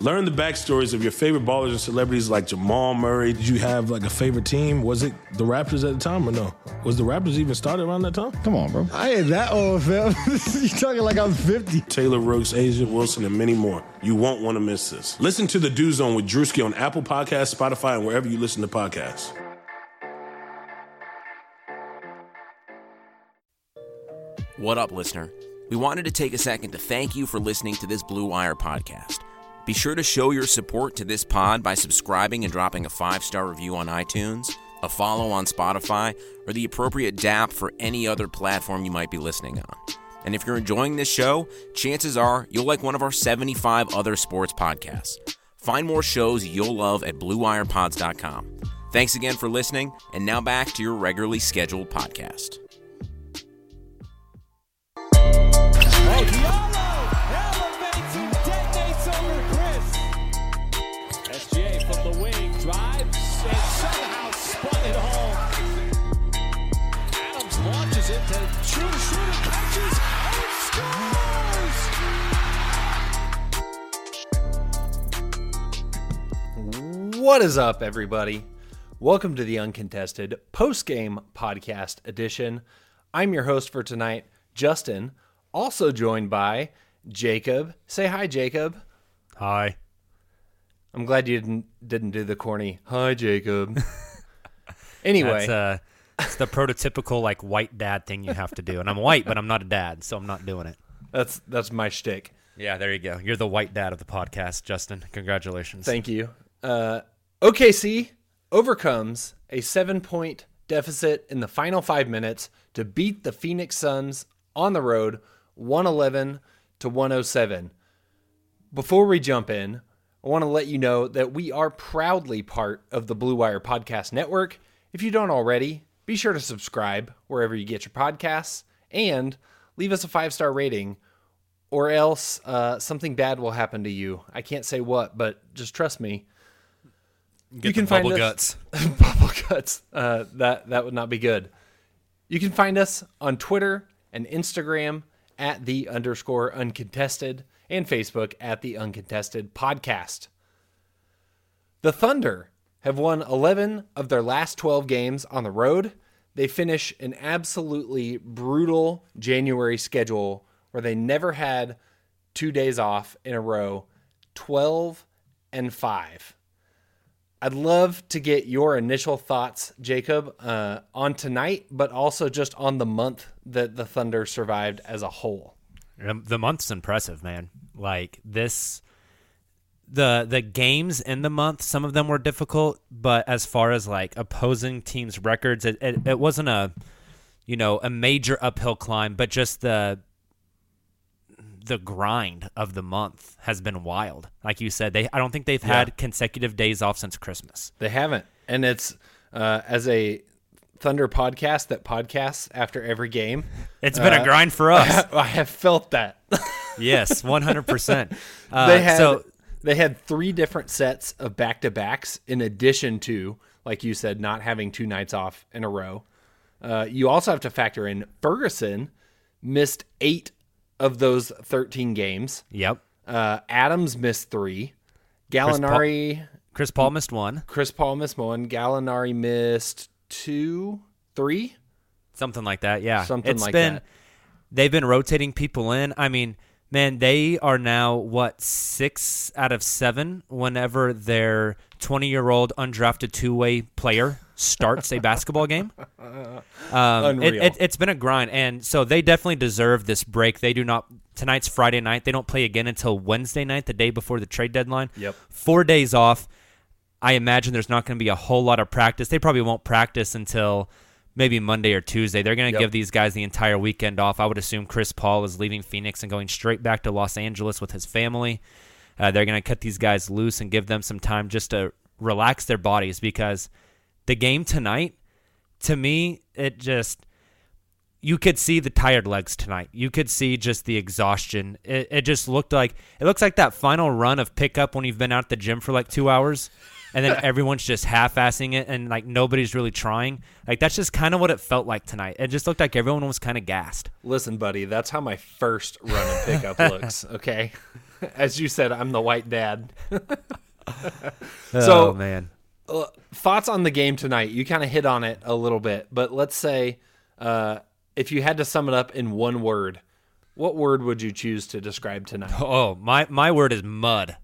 Learn the backstories of your favorite ballers and celebrities like Jamal Murray. Did you have like a favorite team? Was it the Raptors at the time or no? Was the Raptors even started around that time? Come on, bro. I ain't that old, fam. You talking like I'm 50. Taylor Rooks, Asia Wilson, and many more. You won't want to miss this. Listen to The Dew Zone with Drewski on Apple Podcasts, Spotify, and wherever you listen to podcasts. What up, listener? We wanted to take a second to thank you for listening to this Blue Wire podcast. Be sure to show your support to this pod by subscribing and dropping a 5-star review on iTunes, a follow on Spotify, or the appropriate DAP for any other platform you might be listening on. And if you're enjoying this show, chances are you'll like one of our 75 other sports podcasts. Find more shows you'll love at BlueWirePods.com. Thanks again for listening, and now back to your regularly scheduled podcast. Hey, what is up, everybody? Welcome to the Uncontested Postgame Podcast Edition. I'm your host for tonight, Justin, also joined by Jacob. Say hi, Jacob. Hi. I'm glad you didn't do the corny, hi, Jacob. Anyway. It's the prototypical like white dad thing you have to do. And I'm white, but I'm not a dad, so I'm not doing it. That's my shtick. Yeah, there you go. You're the white dad of the podcast, Justin. Congratulations. Thank you. OKC overcomes a 7-point deficit in the final 5 minutes to beat the Phoenix Suns on the road 111-107. Before we jump in, I want to let you know that we are proudly part of the Blue Wire Podcast Network. If you don't already, be sure to subscribe wherever you get your podcasts and leave us a 5-star rating, or else something bad will happen to you. I can't say what, but just trust me. You can find us. Bubble guts. That would not be good. You can find us on Twitter and Instagram at @_uncontested and Facebook at @uncontested podcast. The Thunder have won 11 of their last 12 games on the road. They finish an absolutely brutal January schedule where they never had 2 days off in a row, 12-5. I'd love to get your initial thoughts, Jacob, on tonight, but also just on the month that the Thunder survived as a whole. The month's impressive, man. Like this, the games in the month, some of them were difficult, but as far as like opposing teams' records, it wasn't a major uphill climb, but just the grind of the month has been wild. Like you said, I don't think they've had consecutive days off since Christmas. They haven't. And it's as a Thunder podcast that podcasts after every game, it's been a grind for us. I have felt that. Yes, 100%. They had three different sets of back-to-backs in addition to, like you said, not having two nights off in a row. You also have to factor in Ferguson missed 8 of those 13 games. Yep. Adams missed three. Gallinari. Chris Paul missed one. Chris Paul missed one. Gallinari missed two, three? Something like that, yeah. Something like that. They've been rotating people in. I mean, man, they are now, what, 6 out of 7 whenever their 20-year-old undrafted two-way player starts a basketball game. Unreal. It's been a grind, and so they definitely deserve this break. They do not – tonight's Friday night. They don't play again until Wednesday night, the day before the trade deadline. Yep. 4 days off. I imagine there's not going to be a whole lot of practice. They probably won't practice until – maybe Monday or Tuesday. They're going to give these guys the entire weekend off. I would assume Chris Paul is leaving Phoenix and going straight back to Los Angeles with his family. They're going to cut these guys loose and give them some time just to relax their bodies, because the game tonight, to me, it just, you could see the tired legs tonight. You could see just the exhaustion. It just looked like, it looks like that final run of pickup when you've been out at the gym for like 2 hours. And then everyone's just half-assing it, and like nobody's really trying. Like that's just kind of what it felt like tonight. It just looked like everyone was kind of gassed. Listen, buddy, that's how my first run of pickup looks. Okay, as you said, I'm the white dad. So, oh, man, thoughts on the game tonight? You kind of hit on it a little bit, but let's say if you had to sum it up in one word, what word would you choose to describe tonight? Oh, my word is mud.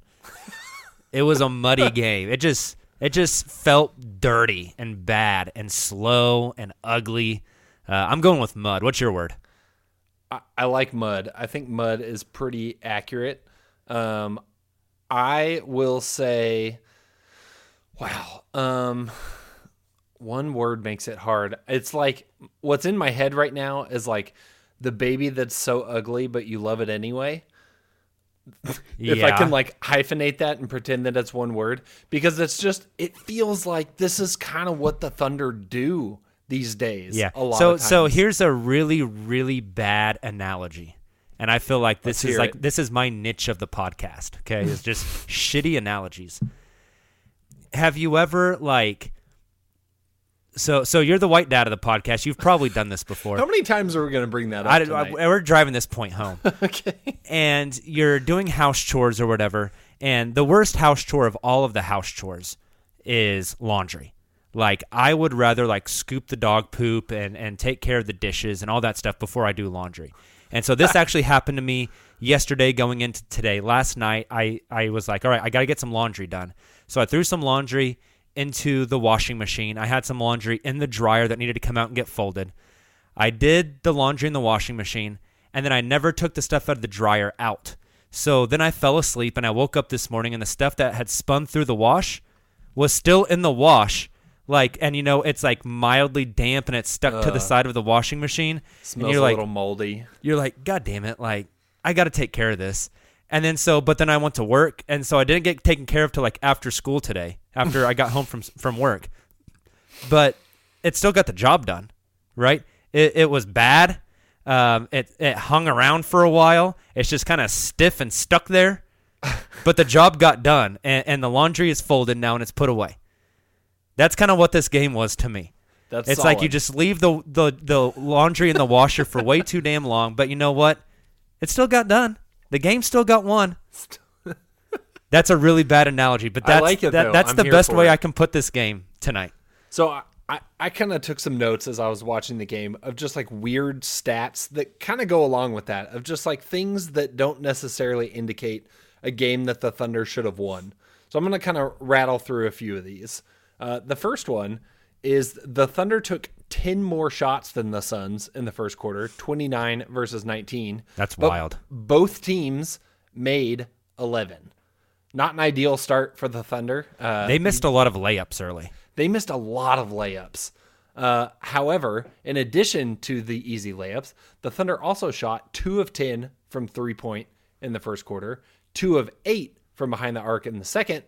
It was a muddy game. It just felt dirty and bad and slow and ugly. I'm going with mud. What's your word? I like mud. I think mud is pretty accurate. I will say, wow. One word makes it hard. It's like what's in my head right now is like the baby that's so ugly, but you love it anyway. If I can like hyphenate that and pretend that it's one word, because it's just, it feels like this is kind of what the Thunder do these days. Yeah. A lot of times. So here's a really, really bad analogy. And I feel like this is my niche of the podcast. Okay. It's just shitty analogies. Have you ever like, so you're the white dad of the podcast. You've probably done this before. How many times are we going to bring that up tonight? We're driving this point home. Okay. And you're doing house chores or whatever, and the worst house chore of all of the house chores is laundry. Like, I would rather, like, scoop the dog poop and take care of the dishes and all that stuff before I do laundry. And so this actually happened to me yesterday going into today. Last night, I was like, all right, I got to get some laundry done. So I threw some laundry into the washing machine. I had some laundry in the dryer that needed to come out and get folded. I did the laundry in the washing machine, and then I never took the stuff out of the dryer out. So then I fell asleep, and I woke up this morning, and the stuff that had spun through the wash was still in the wash. Like, and you know, it's like mildly damp, and it's stuck to the side of the washing machine. Smells and you're a little moldy. You're like, God damn it, like, I got to take care of this. And then but then I went to work, and so I didn't get taken care of till like after school today, after I got home from work. But it still got the job done, right? It was bad. It hung around for a while. It's just kind of stiff and stuck there. But the job got done, and the laundry is folded now and it's put away. That's kind of what this game was to me. It's solid. Like you just leave the laundry in the washer for way too damn long, but you know what? It still got done. The game still got won. That's a really bad analogy, but that's like it, that's the best way I can put this game tonight. So I kind of took some notes as I was watching the game of just like weird stats that kind of go along with that, of just like things that don't necessarily indicate a game that the Thunder should have won. So I'm going to kind of rattle through a few of these. The first one is the Thunder took 10 more shots than the Suns in the first quarter, 29 versus 19. That's wild. Both teams made 11. Not an ideal start for the Thunder. They missed a lot of layups early. They missed a lot of layups. However, in addition to the easy layups, the Thunder also shot 2 of 10 from three-point in the first quarter, 2 of 8 from behind the arc in the second,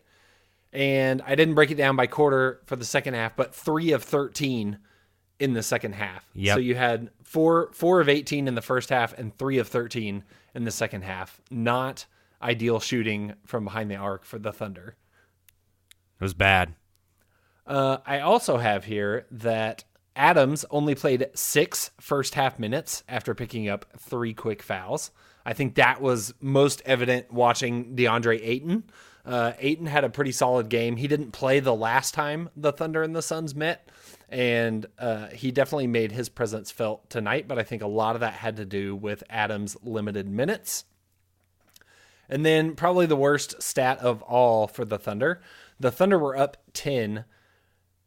and I didn't break it down by quarter for the second half, but 3 of 13 in the second half. Yep. So you had four of 18 in the first half and 3 of 13 in the second half. Not ideal shooting from behind the arc for the Thunder. It was bad. I also have here that Adams only played 6 first half minutes after picking up 3 quick fouls. I think that was most evident watching DeAndre Ayton. Ayton had a pretty solid game. He didn't play the last time the Thunder and the Suns met, and he definitely made his presence felt tonight, but I think a lot of that had to do with Adams' limited minutes. And then probably the worst stat of all for the Thunder. The Thunder were up 10,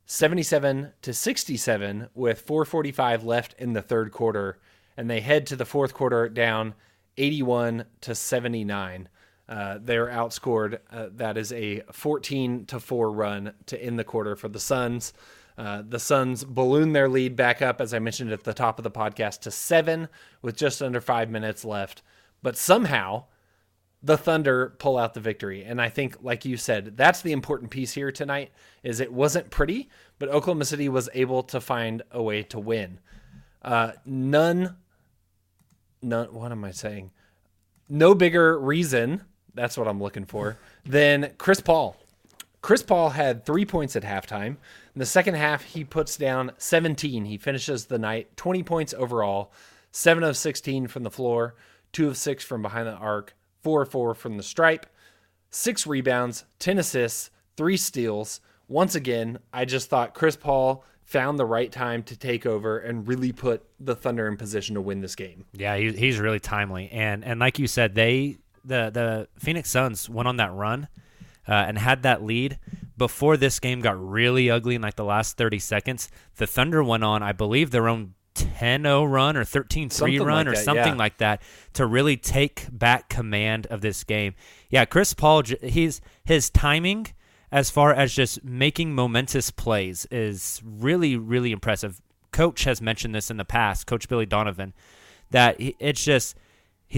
77-67 with 4:45 left in the third quarter, and they head to the fourth quarter down 81-79. They're outscored. That is a 14-4 run to end the quarter for the Suns. The Suns balloon their lead back up, as I mentioned at the top of the podcast, to 7 with just under 5 minutes left. But somehow the Thunder pull out the victory. And I think, like you said, that's the important piece here tonight, is it wasn't pretty, but Oklahoma City was able to find a way to win. No bigger reason, that's what I'm looking for, than Chris Paul. Chris Paul had 3 points at halftime. In the second half, he puts down 17. He finishes the night, 20 points overall, 7 of 16 from the floor, 2 of 6 from behind the arc, 4 of 4 from the stripe, 6 rebounds, 10 assists, 3 steals. Once again, I just thought Chris Paul found the right time to take over and really put the Thunder in position to win this game. Yeah, he's really timely. And like you said, the Phoenix Suns went on that run and had that lead before this game got really ugly in like the last 30 seconds. The Thunder went on, I believe, their own 10-0 run or 13-3 run or something like that to really take back command of this game. Yeah, Chris Paul, his timing as far as just making momentous plays is really, really impressive. Coach has mentioned this in the past, Coach Billy Donovan, that he's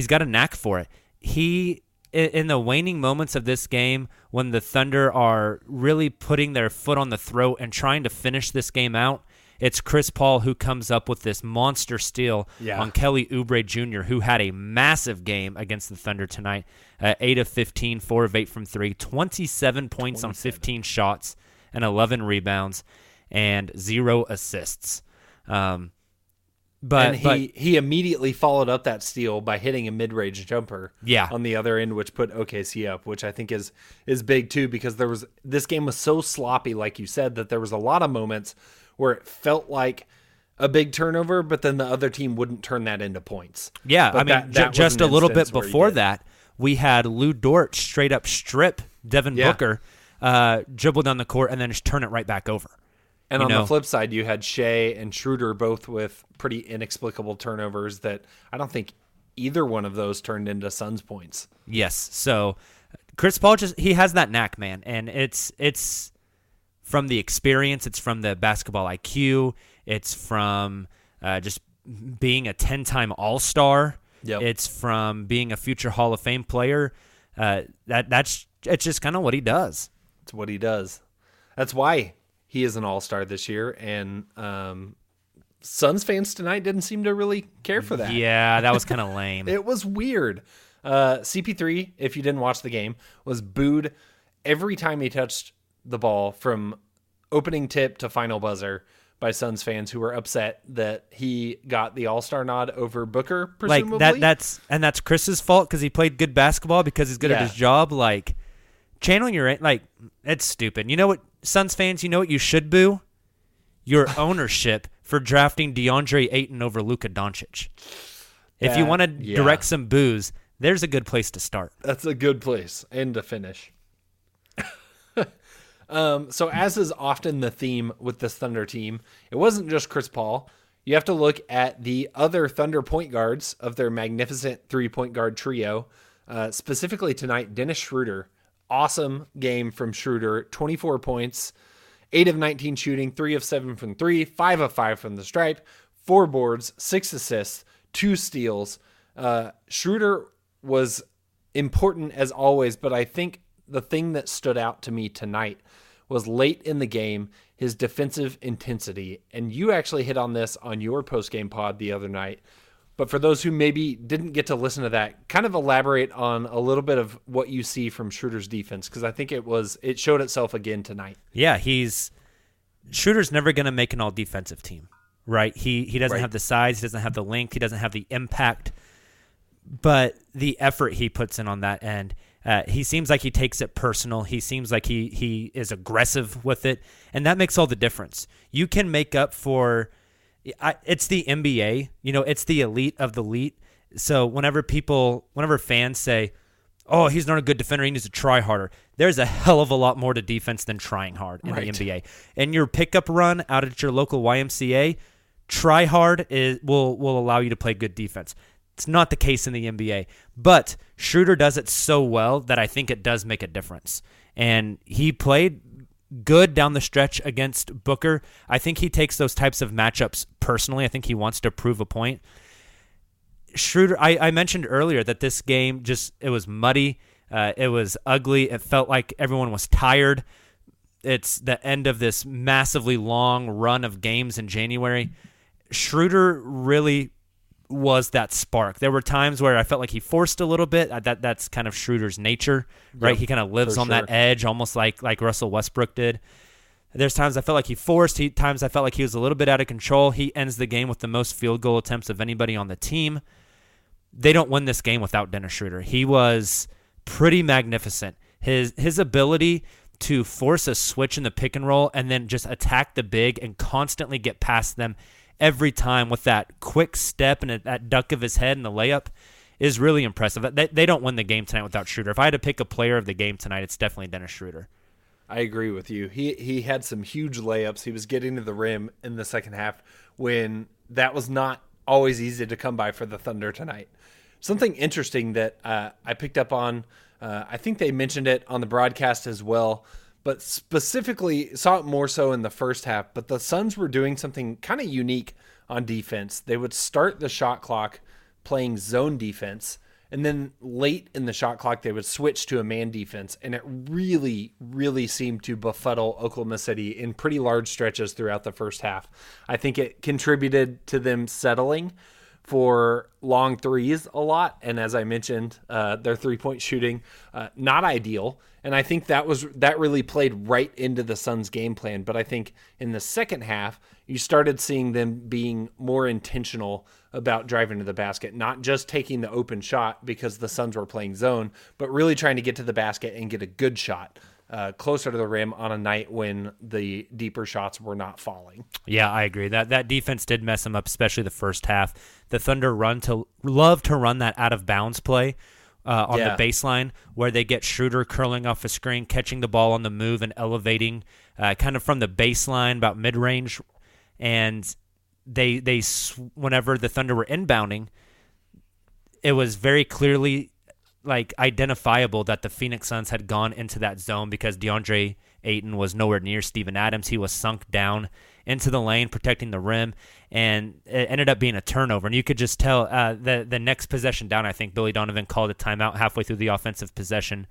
got a knack for it. He, in the waning moments of this game, when the Thunder are really putting their foot on the throat and trying to finish this game out, it's Chris Paul who comes up with this monster steal on Kelly Oubre Jr., who had a massive game against the Thunder tonight. 8 of 15, 4 of 8 from 3, 27 points on 15 shots and 11 rebounds and 0 assists. But he immediately followed up that steal by hitting a mid-range jumper on the other end, which put OKC up, which I think is big too, because this game was so sloppy, like you said, that there was a lot of moments where it felt like a big turnover, but then the other team wouldn't turn that into points. Yeah, but I mean, that just a little bit before that, we had Lou Dort straight up strip Devin Booker, dribble down the court, and then just turn it right back over. And on the flip side, you had Shea and Schröder both with pretty inexplicable turnovers that I don't think either one of those turned into Suns points. Yes, so Chris Paul, he has that knack, man, and it's from the experience, it's from the basketball IQ, it's from just being a 10-time All-Star, it's from being a future Hall of Fame player. That's just kind of what he does. It's what he does. That's why he is an All-Star this year, and Suns fans tonight didn't seem to really care for that. Yeah, that was kind of lame. It was weird. CP3, if you didn't watch the game, was booed every time he touched the ball from opening tip to final buzzer by Suns fans who were upset that he got the All-Star nod over Booker, presumably. Like that's Chris's fault because he played good basketball, because he's good at his job. Like, channeling your, like, it's stupid. You know what, Suns fans, you know what you should boo? Your ownership for drafting DeAndre Ayton over Luka Doncic. If you want to direct some boos, there's a good place to start. That's a good place and to finish. So as is often the theme with this Thunder team, it wasn't just Chris Paul. You have to look at the other Thunder point guards of their magnificent three-point guard trio. Specifically tonight, Dennis Schröder. Awesome game from Schröder. 24 points, 8 of 19 shooting, 3 of 7 from 3, 5 of 5 from the stripe, 4 boards, 6 assists, 2 steals. Schröder was important as always, but I think the thing that stood out to me tonight was late in the game, his defensive intensity. And you actually hit on this on your post-game pod the other night. But for those who maybe didn't get to listen to that, kind of elaborate on a little bit of what you see from Schröder's defense, because I think it showed itself again tonight. Yeah, Schröder's never going to make an all-defensive team, right? He doesn't have the size, he doesn't have the length, he doesn't have the impact. But the effort he puts in on that end, he seems like he takes it personal. He seems like he is aggressive with it, and that makes all the difference. You can make up for it's the NBA, you know, it's the elite of the elite. So whenever fans say, oh, he's not a good defender, he needs to try harder, there's a hell of a lot more to defense than trying hard in the NBA. And your pickup run out at your local YMCA, try hard will allow you to play good defense. It's not the case in the NBA, but Schröder does it so well that I think it does make a difference. And he played good down the stretch against Booker. I think he takes those types of matchups personally. I think he wants to prove a point. Schröder, I mentioned earlier that this game it was muddy. It was ugly. It felt like everyone was tired. It's the end of this massively long run of games in January. Schröder really was that spark. There were times where I felt like he forced a little bit. That's kind of Schröder's nature, right? Yep, he kind of lives on that edge, almost like Russell Westbrook did. There's times I felt like he forced. Times I felt like he was a little bit out of control. He ends the game with the most field goal attempts of anybody on the team. They don't win this game without Dennis Schröder. He was pretty magnificent. His ability to force a switch in the pick and roll and then just attack the big and constantly get past them every time with that quick step and that duck of his head and the layup is really impressive. They don't win the game tonight without Schröder. If I had to pick a player of the game tonight, it's definitely Dennis Schröder. I agree with you. He had some huge layups. He was getting to the rim in the second half when that was not always easy to come by for the Thunder tonight. Something interesting that I picked up on, I think they mentioned it on the broadcast as well, but specifically saw it more so in the first half. But the Suns were doing something kind of unique on defense. They would start the shot clock playing zone defense, and then late in the shot clock, they would switch to a man defense. And it really, really seemed to befuddle Oklahoma City in pretty large stretches throughout the first half. I think it contributed to them settling for long threes a lot. And as I mentioned, their three-point shooting, not ideal. And I think that really played right into the Suns' game plan. But I think in the second half, you started seeing them being more intentional about driving to the basket, not just taking the open shot because the Suns were playing zone, but really trying to get to the basket and get a good shot closer to the rim on a night when the deeper shots were not falling. Yeah, I agree. That defense did mess them up, especially the first half. The Thunder love to run that out-of-bounds play the baseline where they get Schröder curling off a screen, catching the ball on the move and elevating kind of from the baseline about mid-range. And they whenever the Thunder were inbounding, it was very clearly identifiable that the Phoenix Suns had gone into that zone because DeAndre Ayton was nowhere near Steven Adams. He was sunk down into the lane, protecting the rim, and it ended up being a turnover. And you could just tell the next possession down, I think Billy Donovan called a timeout halfway through the offensive possession.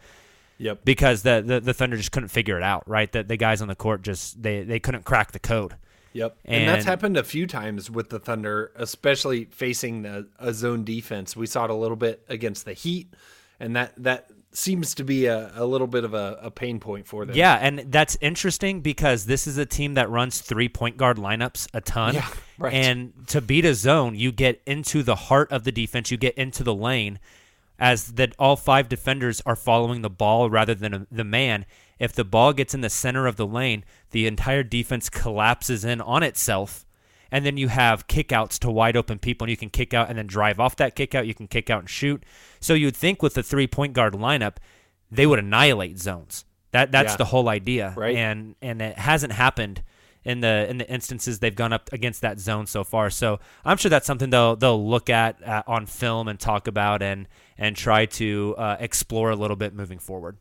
Yep. Because the Thunder just couldn't figure it out, right? The guys on the court just they couldn't crack the code. Yep. And that's happened a few times with the Thunder, especially facing a zone defense. We saw it a little bit against the Heat. And that seems to be a little bit of a pain point for them. Yeah, and that's interesting because this is a team that runs three point guard lineups a ton. Yeah, right. And to beat a zone, you get into the heart of the defense. You get into the lane as that all five defenders are following the ball rather than the man. If the ball gets in the center of the lane, the entire defense collapses in on itself. And then you have kickouts to wide open people, and you can kick out and then drive off that kickout. You can kick out and shoot. So you'd think with the three-point guard lineup, they would annihilate zones. That's the whole idea, right? And it hasn't happened in the instances they've gone up against that zone so far. So I'm sure that's something they'll look at on film and talk about and try to explore a little bit moving forward.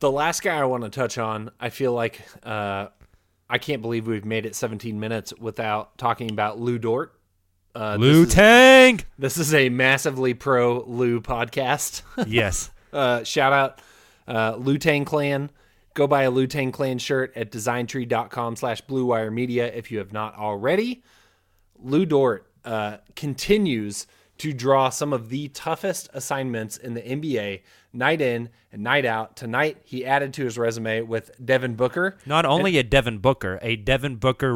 The last guy I want to touch on, I feel like. I can't believe we've made it 17 minutes without talking about Lou Dort. LU TANG! This is a massively pro Lou podcast. Yes. Shout out LU TANG Clan. Go buy a LU TANG Clan shirt at designtree.com/Blue Wire Media if you have not already. Lou Dort continues to draw some of the toughest assignments in the NBA night in and night out. Tonight, he added to his resume with Devin Booker. Not only a Devin Booker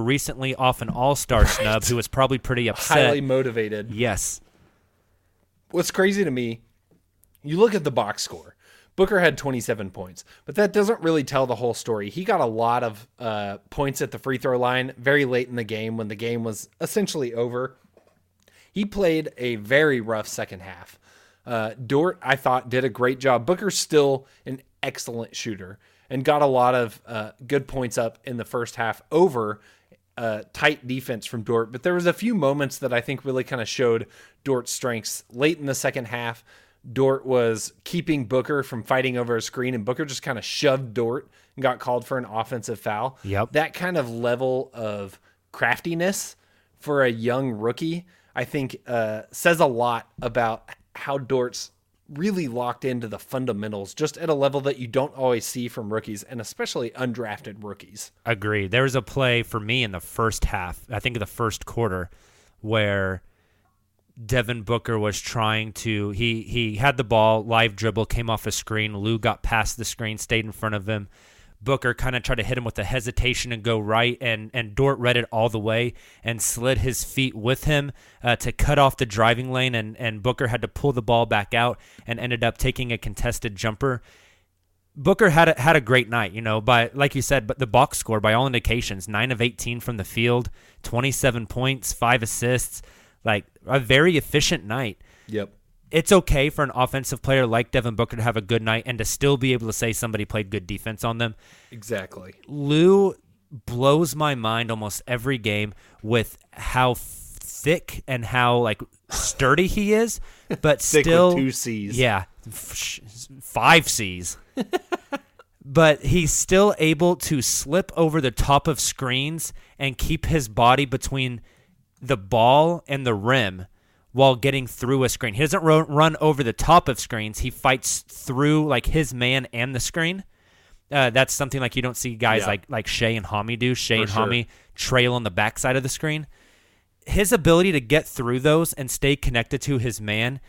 recently off an all-star snub who was probably pretty upset. Highly motivated. Yes. What's crazy to me, you look at the box score. Booker had 27 points, but that doesn't really tell the whole story. He got a lot of points at the free throw line very late in the game when the game was essentially over. He played a very rough second half. Dort, I thought, did a great job. Booker's still an excellent shooter and got a lot of good points up in the first half over tight defense from Dort. But there was a few moments that I think really kind of showed Dort's strengths late in the second half. Dort was keeping Booker from fighting over a screen, and Booker just kind of shoved Dort and got called for an offensive foul. Yep. That kind of level of craftiness for a young rookie, I think, says a lot about how Dort's really locked into the fundamentals just at a level that you don't always see from rookies, and especially undrafted rookies. Agreed. There was a play for me in the first half, I think the first quarter, where Devin Booker was trying to, he had the ball, live dribble, came off a screen. Lou got past the screen, stayed in front of him. Booker kind of tried to hit him with a hesitation and go right, and Dort read it all the way and slid his feet with him to cut off the driving lane, and Booker had to pull the ball back out and ended up taking a contested jumper. Booker had a great night, you know, by, like you said, but the box score, by all indications, 9 of 18 from the field, 27 points, 5 assists. Like, a very efficient night. Yep. It's okay for an offensive player like Devin Booker to have a good night and to still be able to say somebody played good defense on them. Exactly. Lou blows my mind almost every game with how thick and how, like, sturdy he is, but thick still with 2 C's. Yeah. 5 C's. But he's still able to slip over the top of screens and keep his body between the ball and the rim while getting through a screen. He doesn't run over the top of screens. He fights through, like, his man and the screen. That's something like you don't see guys like Shai and Hami do. Shai and Hami trail on the backside of the screen. His ability to get through those and stay connected to his man,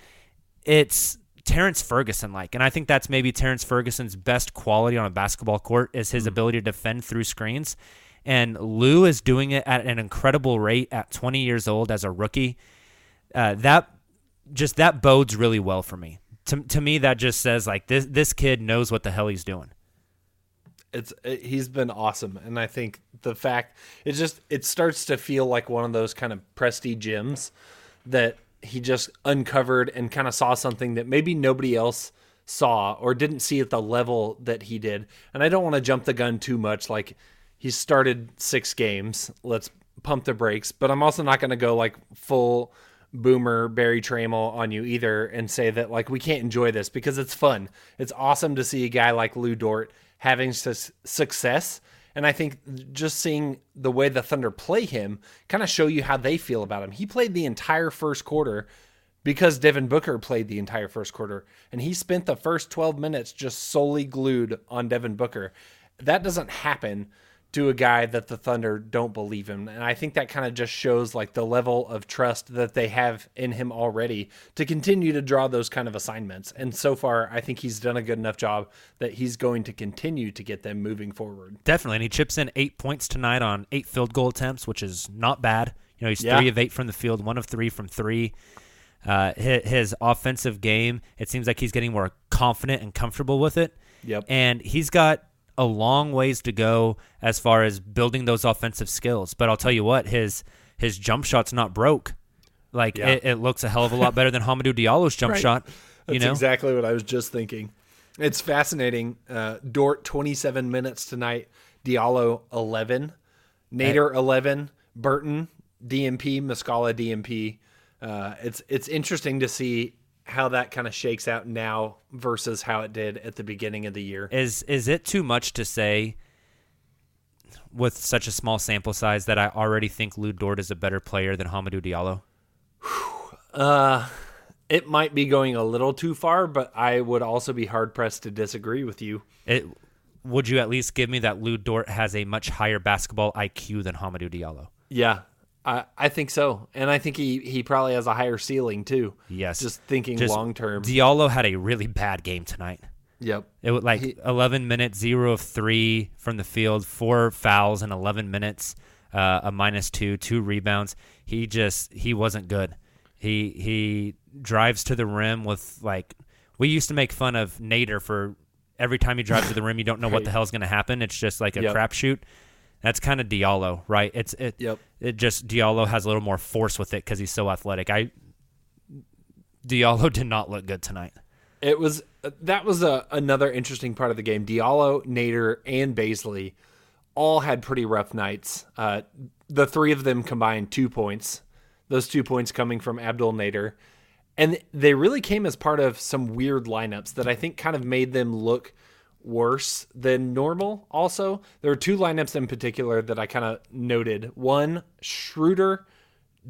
it's Terrence Ferguson-like. And I think that's maybe Terrence Ferguson's best quality on a basketball court is his ability to defend through screens. And Lou is doing it at an incredible rate at 20 years old as a rookie. That bodes really well for me. To me, that just says, like, this kid knows what the hell he's doing. He's been awesome, and I think the fact it starts to feel like one of those kind of prestige gems that he just uncovered and kind of saw something that maybe nobody else saw or didn't see at the level that he did. And I don't want to jump the gun too much, like. He started 6 games. Let's pump the brakes. But I'm also not going to go, like, full boomer Barry Trammell on you either and say that, like, we can't enjoy this because it's fun. It's awesome to see a guy like Lou Dort having success. And I think just seeing the way the Thunder play him kind of show you how they feel about him. He played the entire first quarter because Devin Booker played the entire first quarter. And he spent the first 12 minutes just solely glued on Devin Booker. That doesn't happen to a guy that the Thunder don't believe him. And I think that kind of just shows, like, the level of trust that they have in him already to continue to draw those kind of assignments. And so far, I think he's done a good enough job that he's going to continue to get them moving forward. Definitely. And he chips in 8 points tonight on 8 field goal attempts, which is not bad. You know, he's 3 of 8 from the field, 1 of 3 from 3. His offensive game, it seems like he's getting more confident and comfortable with it. Yep. And he's got a long ways to go as far as building those offensive skills. But I'll tell you what, his jump shot's not broke. Like, it looks a hell of a lot better than Hamidou Diallo's jump shot. That's exactly what I was just thinking. It's fascinating. Dort, 27 minutes tonight. Diallo, 11. Nader, 11. Burton, DMP. Muscala, DMP. It's interesting to see how that kind of shakes out now versus how it did at the beginning of the year. Is it too much to say with such a small sample size that I already think Lou Dort is a better player than Hamidou Diallo? It might be going a little too far, but I would also be hard-pressed to disagree with you. Would you at least give me that Lou Dort has a much higher basketball IQ than Hamidou Diallo? Yeah. I think so, and I think he probably has a higher ceiling too. Yes, just thinking long term. Diallo had a really bad game tonight. Yep, it was like 11 minutes, 0 of 3 from the field, 4 fouls in 11 minutes, a -2, 2 rebounds. He wasn't good, He drives to the rim with, like, we used to make fun of Nader for every time he drives to the rim, you don't know what the hell's going to happen. It's just like a crapshoot. That's kind of Diallo, right? It just, Diallo has a little more force with it because he's so athletic. Diallo did not look good tonight. That was another interesting part of the game. Diallo, Nader, and Bazley all had pretty rough nights. The three of them combined 2 points. Those 2 points coming from Abdul Nader. And they really came as part of some weird lineups that I think kind of made them look worse than normal. Also, there were two lineups in particular that I kind of noted. One, Schröder,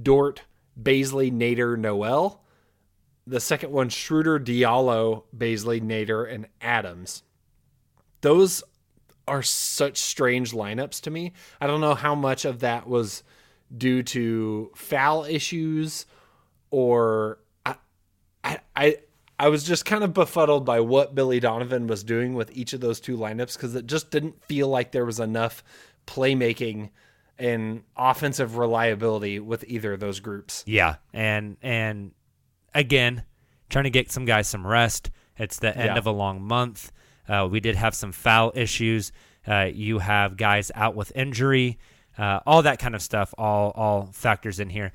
Dort, Bazley, Nader, Noel. The second one, Schröder, Diallo, Bazley, Nader, and Adams. Those are such strange lineups to me. I don't know how much of that was due to foul issues, or I was just kind of befuddled by what Billy Donovan was doing with each of those two lineups, because it just didn't feel like there was enough playmaking and offensive reliability with either of those groups. Yeah, and again, trying to get some guys some rest. It's the end of a long month. We did have some foul issues. You have guys out with injury. All that kind of stuff, all factors in here.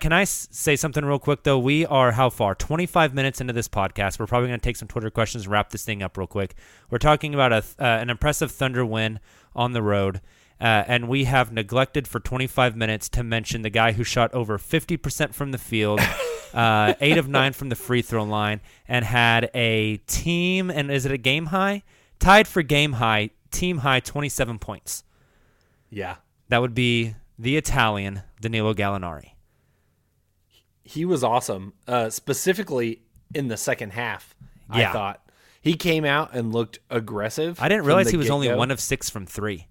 Can I say something real quick, though? We are how far? 25 minutes into this podcast. We're probably going to take some Twitter questions and wrap this thing up real quick. We're talking about an impressive Thunder win on the road, and we have neglected for 25 minutes to mention the guy who shot over 50% from the field, 8 of 9 from the free throw line, and had a team, and is it a game high? Tied for game high, team high, 27 points. Yeah. That would be the Italian, Danilo Gallinari. He was awesome, specifically in the second half, I thought. He came out and looked aggressive. I didn't realize he was only 1 of 6 from three.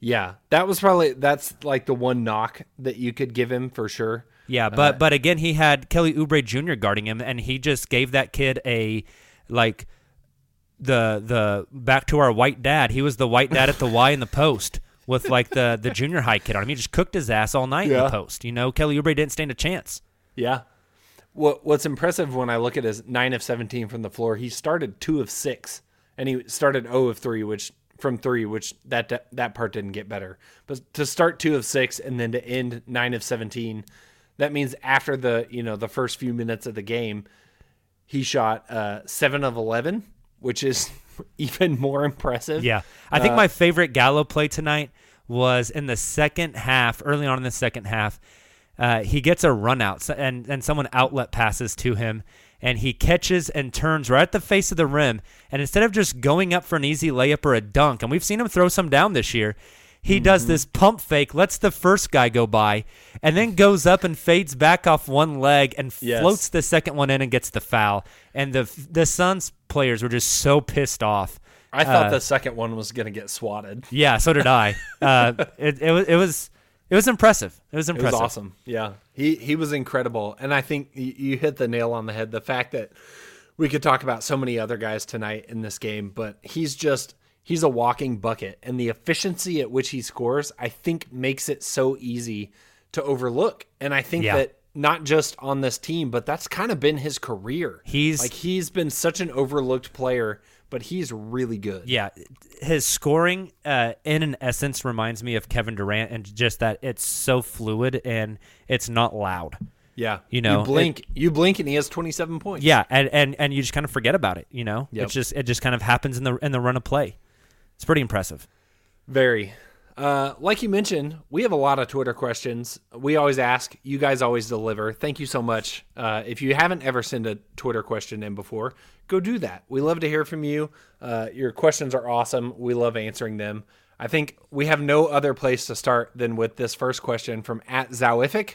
Yeah, that's like the one knock that you could give him for sure. Yeah, but again, he had Kelly Oubre Jr. guarding him, and he just gave that kid a, like, the back to our white dad. He was the white dad at the Y in the post. With, like, the junior high kid on him. He just cooked his ass all night in the post. You know, Kelly Oubre didn't stand a chance. Yeah. What's impressive when I look at his 9 of 17 from the floor, he started 2 of 6, and he started 0 of 3, which from 3, which that part didn't get better. But to start 2 of 6 and then to end 9 of 17, that means after the first few minutes of the game, he shot 7 of 11, which is even more impressive. Yeah. I think my favorite Gallo play tonight was in the second half, early on in the second half. He gets a run out and someone outlet passes to him, and he catches and turns right at the face of the rim. And instead of just going up for an easy layup or a dunk, and we've seen him throw some down this year, he does this pump fake, lets the first guy go by, and then goes up and fades back off one leg and floats the second one in and gets the foul. And the Suns players were just so pissed off. I thought the second one was going to get swatted. Yeah, so did I. It was impressive. It was impressive. It was awesome. Yeah, he was incredible. And I think you hit the nail on the head. The fact that we could talk about so many other guys tonight in this game, but he's a walking bucket, and the efficiency at which he scores, I think, makes it so easy to overlook. And I think that not just on this team, but that's kind of been his career. He's been such an overlooked player, but he's really good. Yeah. His scoring, in an essence, reminds me of Kevin Durant, and just that it's so fluid and it's not loud. Yeah. You know, you blink and he has 27 points. Yeah. And you just kind of forget about it. You know, it just kind of happens in the run of play. It's pretty impressive. Very. Like you mentioned, we have a lot of Twitter questions. We always ask. You guys always deliver. Thank you so much. If you haven't ever sent a Twitter question in before, go do that. We love to hear from you. Your questions are awesome. We love answering them. I think we have no other place to start than with this first question from @Zowific,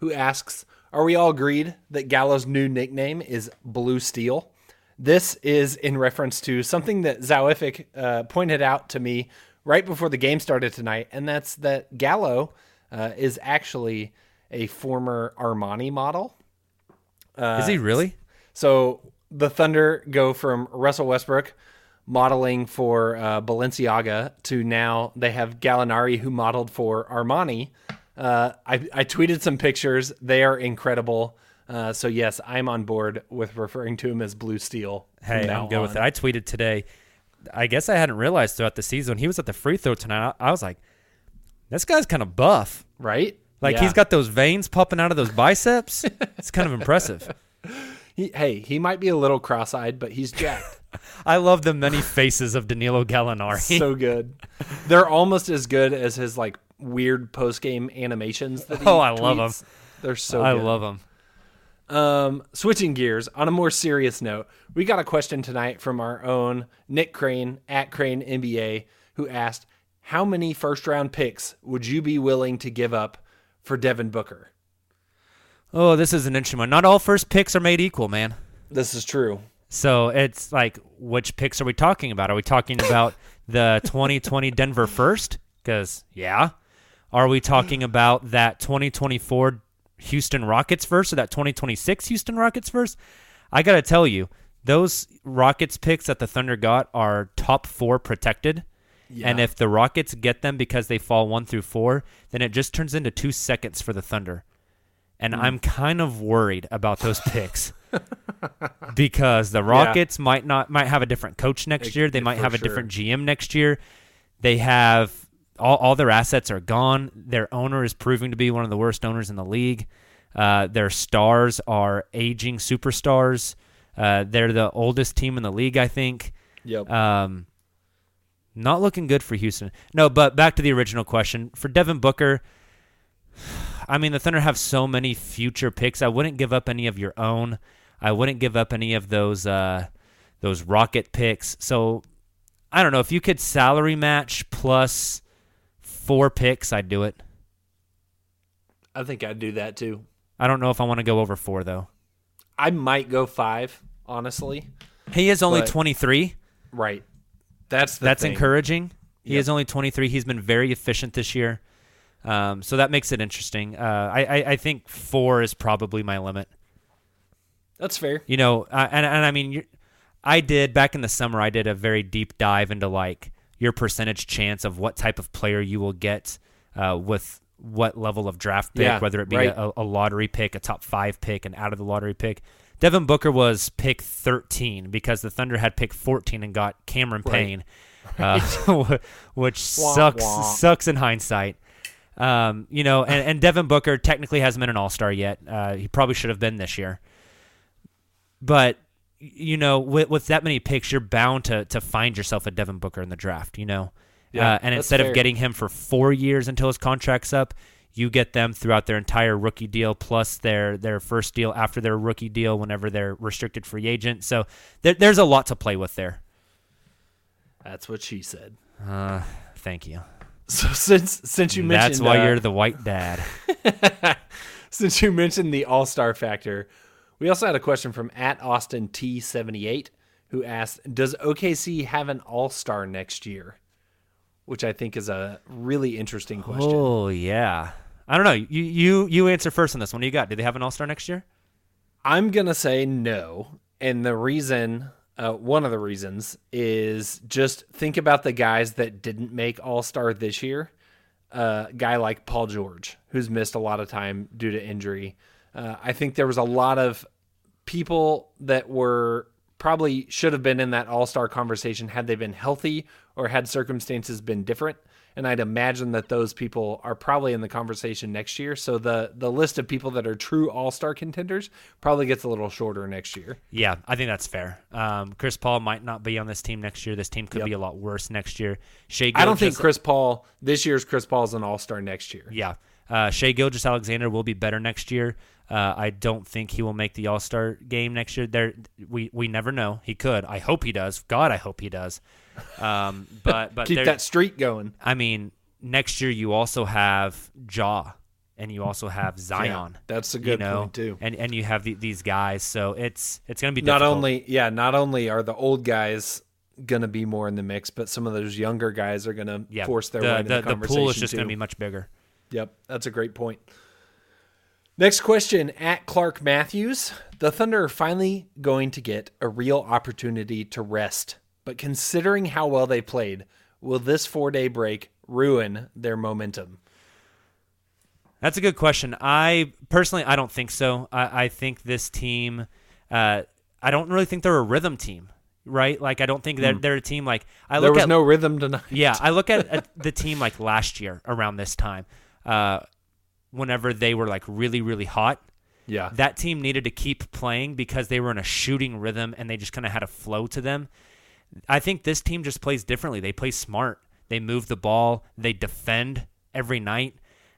who asks, are we all agreed that Gallo's new nickname is Blue Steel? This is in reference to something that Zowific pointed out to me right before the game started tonight, and that's that Gallo is actually a former Armani model. Is he really? So the Thunder go from Russell Westbrook modeling for Balenciaga to now they have Gallinari, who modeled for Armani. I tweeted some pictures. They are incredible. So yes, I'm on board with referring to him as Blue Steel. Hey, I'm good with it. I tweeted today, I guess I hadn't realized throughout the season, when he was at the free throw tonight, I was like, this guy's kind of buff, right? Like, yeah, he's got those veins popping out of those biceps. It's kind of impressive. Hey, he might be a little cross-eyed, but he's jacked. I love the many faces of Danilo Gallinari. So good. They're almost as good as his like weird post-game animations that he tweets. Love them. They're so good. I love them. Switching gears, on a more serious note, we got a question tonight from our own Nick Crane at Crane NBA, who asked, how many first-round picks would you be willing to give up for Devin Booker? Oh, this is an interesting one. Not all first picks are made equal, man. This is true. So it's like, which picks are we talking about? Are we talking about the 2020 Denver first? Because, yeah. Are we talking about that 2024 Houston Rockets first or that 2026 Houston Rockets first? I got to tell you, those Rockets picks that the Thunder got are top four protected. Yeah. And if the Rockets get them because they fall 1 through 4, then it just turns into 2 seconds for the Thunder. And I'm kind of worried about those picks because the Rockets might have a different coach next year. They might have a different GM next year. They have all their assets are gone. Their owner is proving to be one of the worst owners in the league. Their stars are aging superstars. They're the oldest team in the league, I think. Yep. Not looking good for Houston. No, but back to the original question. For Devin Booker, I mean, the Thunder have so many future picks. I wouldn't give up any of your own. I wouldn't give up any of those Rocket picks. So, I don't know. If you could salary match plus 4 picks, I'd do it. I think I'd do that too. I don't know if I want to go over 4, though. I might go 5, honestly. He is only 23. Right. That's encouraging. He is only 23. He's been very efficient this year. So that makes it interesting. I think 4 is probably my limit. That's fair. You know, and I mean, I did back in the summer, I did a very deep dive into like your percentage chance of what type of player you will get with what level of draft pick, whether it be a lottery pick, a top 5 pick, an out of the lottery pick. Devin Booker was pick 13 because the Thunder had pick 14 and got Cameron Payne, which sucks in hindsight. You know, and Devin Booker technically hasn't been an all-star yet. He probably should have been this year. But, you know, with that many picks, you're bound to find yourself a Devin Booker in the draft, you know. Yeah, and instead of getting him for 4 years until his contract's up, you get them throughout their entire rookie deal plus their first deal after their rookie deal whenever they're restricted free agent. So there's a lot to play with there. That's what she said. Thank you. So since you mentioned that's why you're the white dad. Since you mentioned the all-star factor, we also had a question from at Austin T78 who asked, "Does OKC have an all-star next year?" Which I think is a really interesting question. Oh yeah, I don't know. You answer first on this one. What do you got? Do they have an all-star next year? I'm gonna say no, and the reason. One of the reasons is just think about the guys that didn't make All-Star this year. A guy like Paul George, who's missed a lot of time due to injury. I think there was a lot of people that were probably should have been in that All-Star conversation had they been healthy or had circumstances been different. And I'd imagine that those people are probably in the conversation next year. So the list of people that are true all-star contenders probably gets a little shorter next year. Yeah, I think that's fair. Chris Paul might not be on this team next year. This team could be a lot worse next year. I don't think Chris Paul, this year's Chris Paul is an all-star next year. Yeah. Shai Gilgeous-Alexander will be better next year. I don't think he will make the all-star game next year. We never know. He could. I hope he does. God, I hope he does. But keep that streak going. I mean, next year you also have Ja, and you also have Zion. Yeah, that's a good point too. And you have these guys, so it's going to be difficult. Not only are the old guys going to be more in the mix, but some of those younger guys are going to force their way into the conversation. The pool is just going to be much bigger. Yep, that's a great point. Next question, at Clark Matthews. The Thunder are finally going to get a real opportunity to rest. But considering how well they played, will this 4-day break ruin their momentum? That's a good question. I personally, I don't think so. I think this team, I don't really think they're a rhythm team, right? Like, I don't think they're a team like I look at. There was no rhythm tonight. Yeah, I look at the team like last year around this time, whenever they were like really, really hot. Yeah, that team needed to keep playing because they were in a shooting rhythm and they just kind of had a flow to them. I think this team just plays differently. They play smart. They move the ball. They defend every night.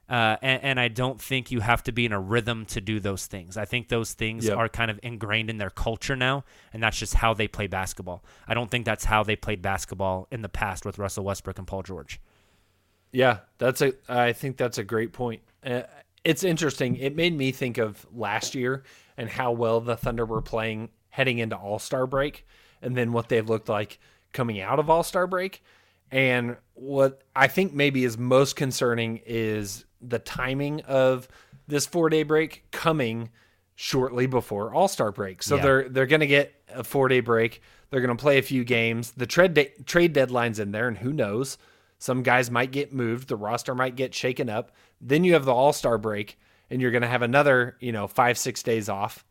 And I don't think you have to be in a rhythm to do those things. I think those things are kind of ingrained in their culture now, and that's just how they play basketball. I don't think that's how they played basketball in the past with Russell Westbrook and Paul George. Yeah, I think that's a great point. It's interesting. It made me think of last year and how well the Thunder were playing heading into All-Star break, and then what they've looked like coming out of All-Star break. And what I think maybe is most concerning is the timing of this 4-day break coming shortly before All-Star break. So they're going to get a 4-day break. They're going to play a few games. The trade deadline's in there, and who knows? Some guys might get moved. The roster might get shaken up. Then you have the All-Star break, and you're going to have another 5-6 days off.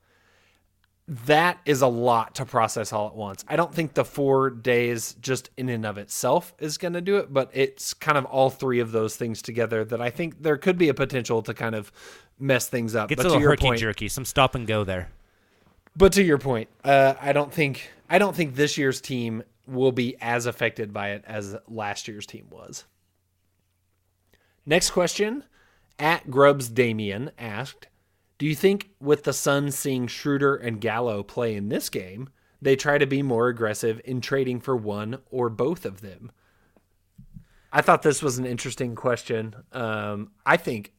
That is a lot to process all at once. I don't think the 4 days just in and of itself is going to do it, but it's kind of all three of those things together that I think there could be a potential to kind of mess things up. It's a little herky-jerky, some stop and go there. But to your point, I don't think this year's team will be as affected by it as last year's team was. Next question, @GrubsDamian asked, do you think with the Suns seeing Schröder and Gallo play in this game, they try to be more aggressive in trading for one or both of them? I thought this was an interesting question. I think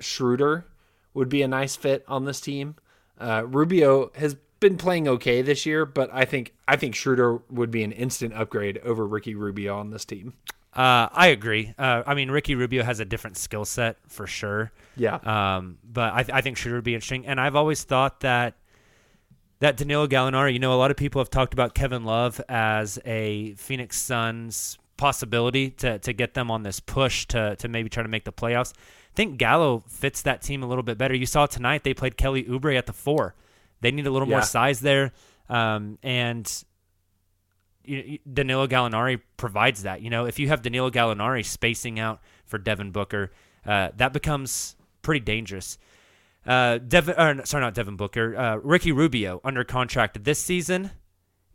Schröder would be a nice fit on this team. Rubio has been playing okay this year, but I think Schröder would be an instant upgrade over Ricky Rubio on this team. I agree. I mean, Ricky Rubio has a different skill set for sure. Yeah. But I think Schröder would be interesting. And I've always thought that Danilo Gallinari, a lot of people have talked about Kevin Love as a Phoenix Suns possibility to get them on this push to maybe try to make the playoffs. I think Gallo fits that team a little bit better. You saw tonight they played Kelly Oubre at the 4. They need a little more size there. And Danilo Gallinari provides that. If you have Danilo Gallinari spacing out for Devin Booker, that becomes pretty dangerous. Ricky Rubio under contract this season,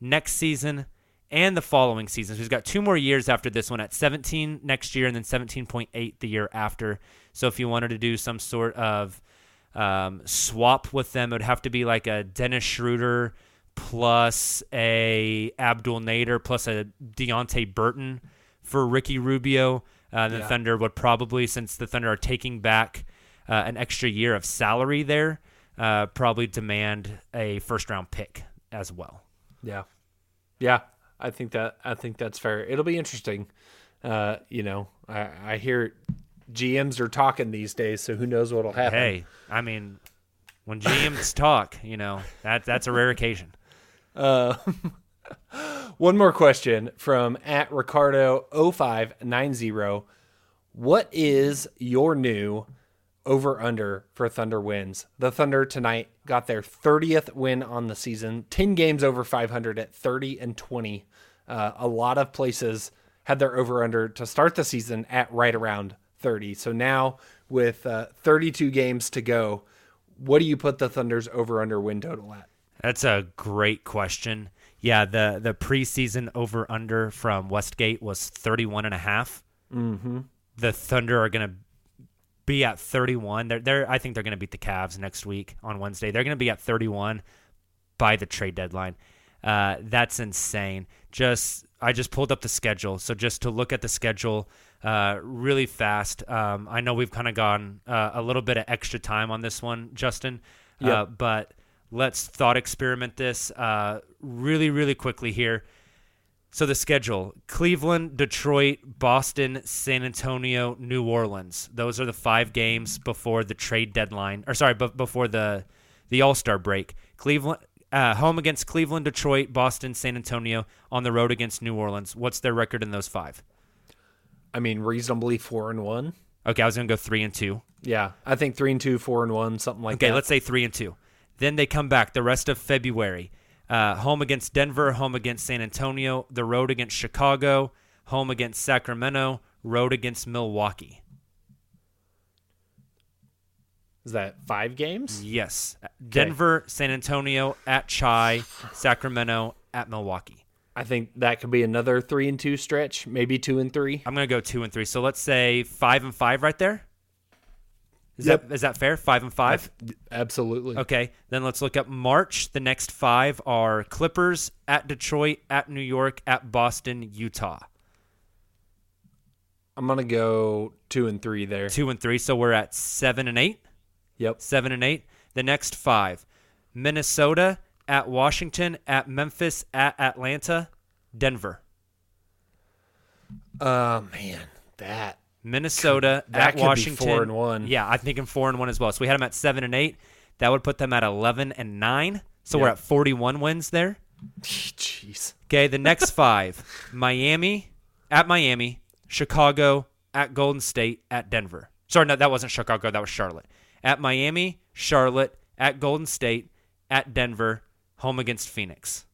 next season, and the following season. So he's got 2 more years after this one at 17 next year and then 17.8 the year after. So if you wanted to do some sort of swap with them, it would have to be like a Dennis Schröder plus a Abdul Nader plus a Deonte Burton for Ricky Rubio. The Thunder would probably, since the Thunder are taking back an extra year of salary there, probably demand a first-round pick as well. Yeah, I think that's fair. It'll be interesting. I hear GMs are talking these days, so who knows what'll happen. Hey, I mean, when GMs talk, that's a rare occasion. One more question from @Ricardo0590. What is your new over-under for Thunder wins? The Thunder tonight got their 30th win on the season, 10 games over 500 at 30-20. A lot of places had their over-under to start the season at right around 30. So now with 32 games to go, what do you put the Thunder's over-under win total at? That's a great question. Yeah, the preseason over-under from Westgate was 31.5. Mm-hmm. The Thunder are going to be at 31. I think they're going to beat the Cavs next week on Wednesday. They're going to be at 31 by the trade deadline. That's insane. I just pulled up the schedule. So just to look at the schedule really fast. I know we've kind of gone a little bit of extra time on this one, Justin. Yep. But let's thought experiment this really, really quickly here. So the schedule: Cleveland, Detroit, Boston, San Antonio, New Orleans. Those are the 5 games before the trade deadline, before the All-Star break. Cleveland. Home against Cleveland, Detroit, Boston, San Antonio, on the road against New Orleans. What's their record in those 5? I mean, reasonably 4-1. Okay, I was going to go 3-2. Yeah, I think 3-2, 4-1, something like that. Okay, let's say 3-2. Then they come back the rest of February. Home against Denver, home against San Antonio, the road against Chicago, home against Sacramento, road against Milwaukee. Is that 5 games? Yes. Okay. Denver, San Antonio, at Chi, Sacramento, at Milwaukee. I think that could be another 3-2 stretch, maybe 2-3. I'm going to go 2-3. So let's say 5-5 right there. Is that fair? 5-5? Absolutely. Okay. Then let's look up March. The next 5 are Clippers, at Detroit, at New York, at Boston, Utah. I'm going to go 2-3 there. 2-3. So we're at 7-8. Yep. 7-8. The next 5, Minnesota, at Washington, at Memphis, at Atlanta, Denver. Man, that. Minnesota at Washington. 4-1. Yeah, I'm thinking 4-1 as well. So we had them at 7-8. That would put them at 11-9. So We're at 41 wins there. Jeez. Okay, the next 5: Miami at Miami, Chicago at Golden State at Denver. Sorry, no, that wasn't Chicago. That was Charlotte. At Miami, Charlotte at Golden State at Denver, home against Phoenix.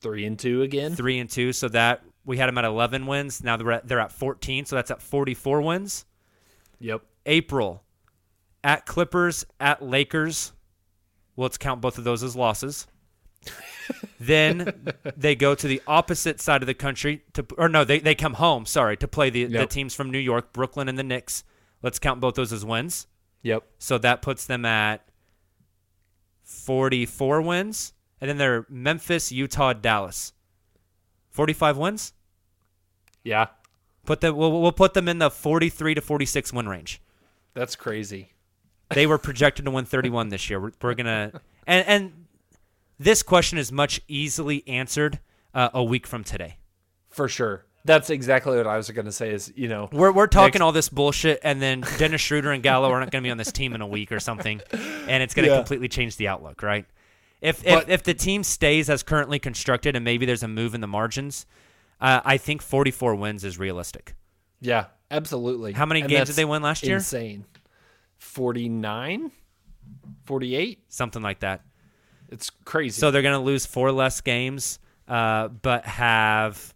3-2 again. 3-2. So that. We had them at 11 wins. Now they're at 14, so that's at 44 wins. Yep. April, at Clippers, at Lakers. Well, let's count both of those as losses. Then they go to the opposite side of the country. They come home, sorry, to play the teams from New York, Brooklyn, and the Knicks. Let's count both those as wins. Yep. So that puts them at 44 wins. And then they're Memphis, Utah, Dallas. 45 wins? Yeah. We'll put them in the 43 to 46 win range. That's crazy. They were projected to win 31 this year. We're going to – and this question is much easily answered a week from today. For sure. That's exactly what I was going to say is, you know. We're talking all this bullshit, and then Dennis Schröder and Gallo are not going to be on this team in a week or something, and it's going to completely change the outlook, right? If the team stays as currently constructed and maybe there's a move in the margins, I think 44 wins is realistic. Yeah, absolutely. How many games did they win last year? Insane. 49? 48? Something like that. It's crazy. So they're going to lose 4 less games but have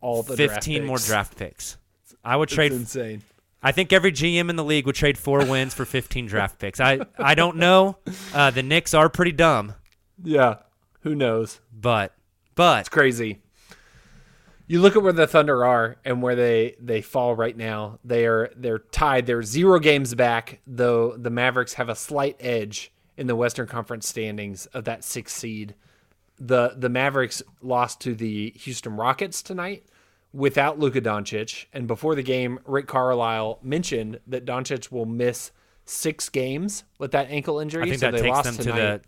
all the 15 more draft picks. I would trade. It's insane. I think every GM in the league would trade 4 wins for 15 draft picks. I don't know. The Knicks are pretty dumb. Yeah, who knows? But it's crazy. You look at where the Thunder are and where they fall right now. They're tied. They're 0 games back, though the Mavericks have a slight edge in the Western Conference standings of that 6th seed. The Mavericks lost to the Houston Rockets tonight. Without Luka Doncic, and before the game, Rick Carlisle mentioned that Doncic will miss 6 games with that ankle injury. I think that takes them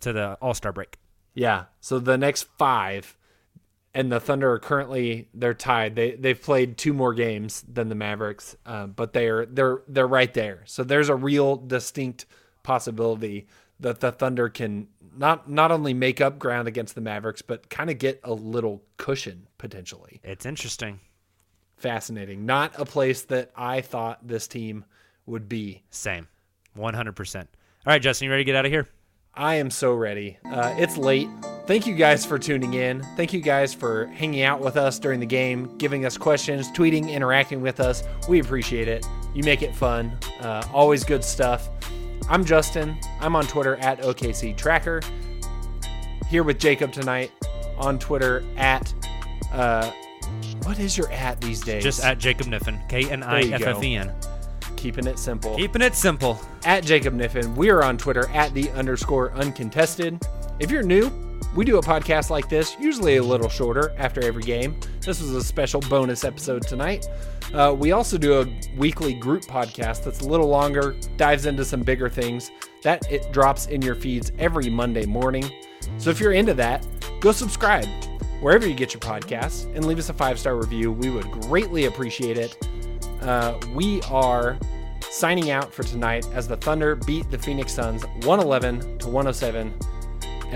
to the All-Star break. Yeah, so the next 5, and the Thunder are currently they're tied. They've played 2 more games than the Mavericks, but they're right there. So there's a real distinct possibility that the Thunder can not only make up ground against the Mavericks, but kind of get a little cushion potentially. It's interesting. Fascinating. Not a place that I thought this team would be. Same. 100%. All right, Justin, you ready to get out of here? I am so ready. It's late. Thank you guys for tuning in. Thank you guys for hanging out with us during the game, giving us questions, tweeting, interacting with us. We appreciate it. You make it fun. Always good stuff. I'm Justin. I'm on Twitter at OKC Tracker. Here with Jacob tonight on Twitter at... What is your at these days? Just at Jacob Niffen. KNIFFEN. Keeping it simple. Keeping it simple. At Jacob Niffen. We are on Twitter at @the_uncontested. If you're new, we do a podcast like this, usually a little shorter after every game. This was a special bonus episode tonight. We also do a weekly group podcast that's a little longer, dives into some bigger things. It drops in your feeds every Monday morning. So if you're into that, go subscribe wherever you get your podcasts and leave us a 5-star review. We would greatly appreciate it. We are signing out for tonight as the Thunder beat the Phoenix Suns 111-107. And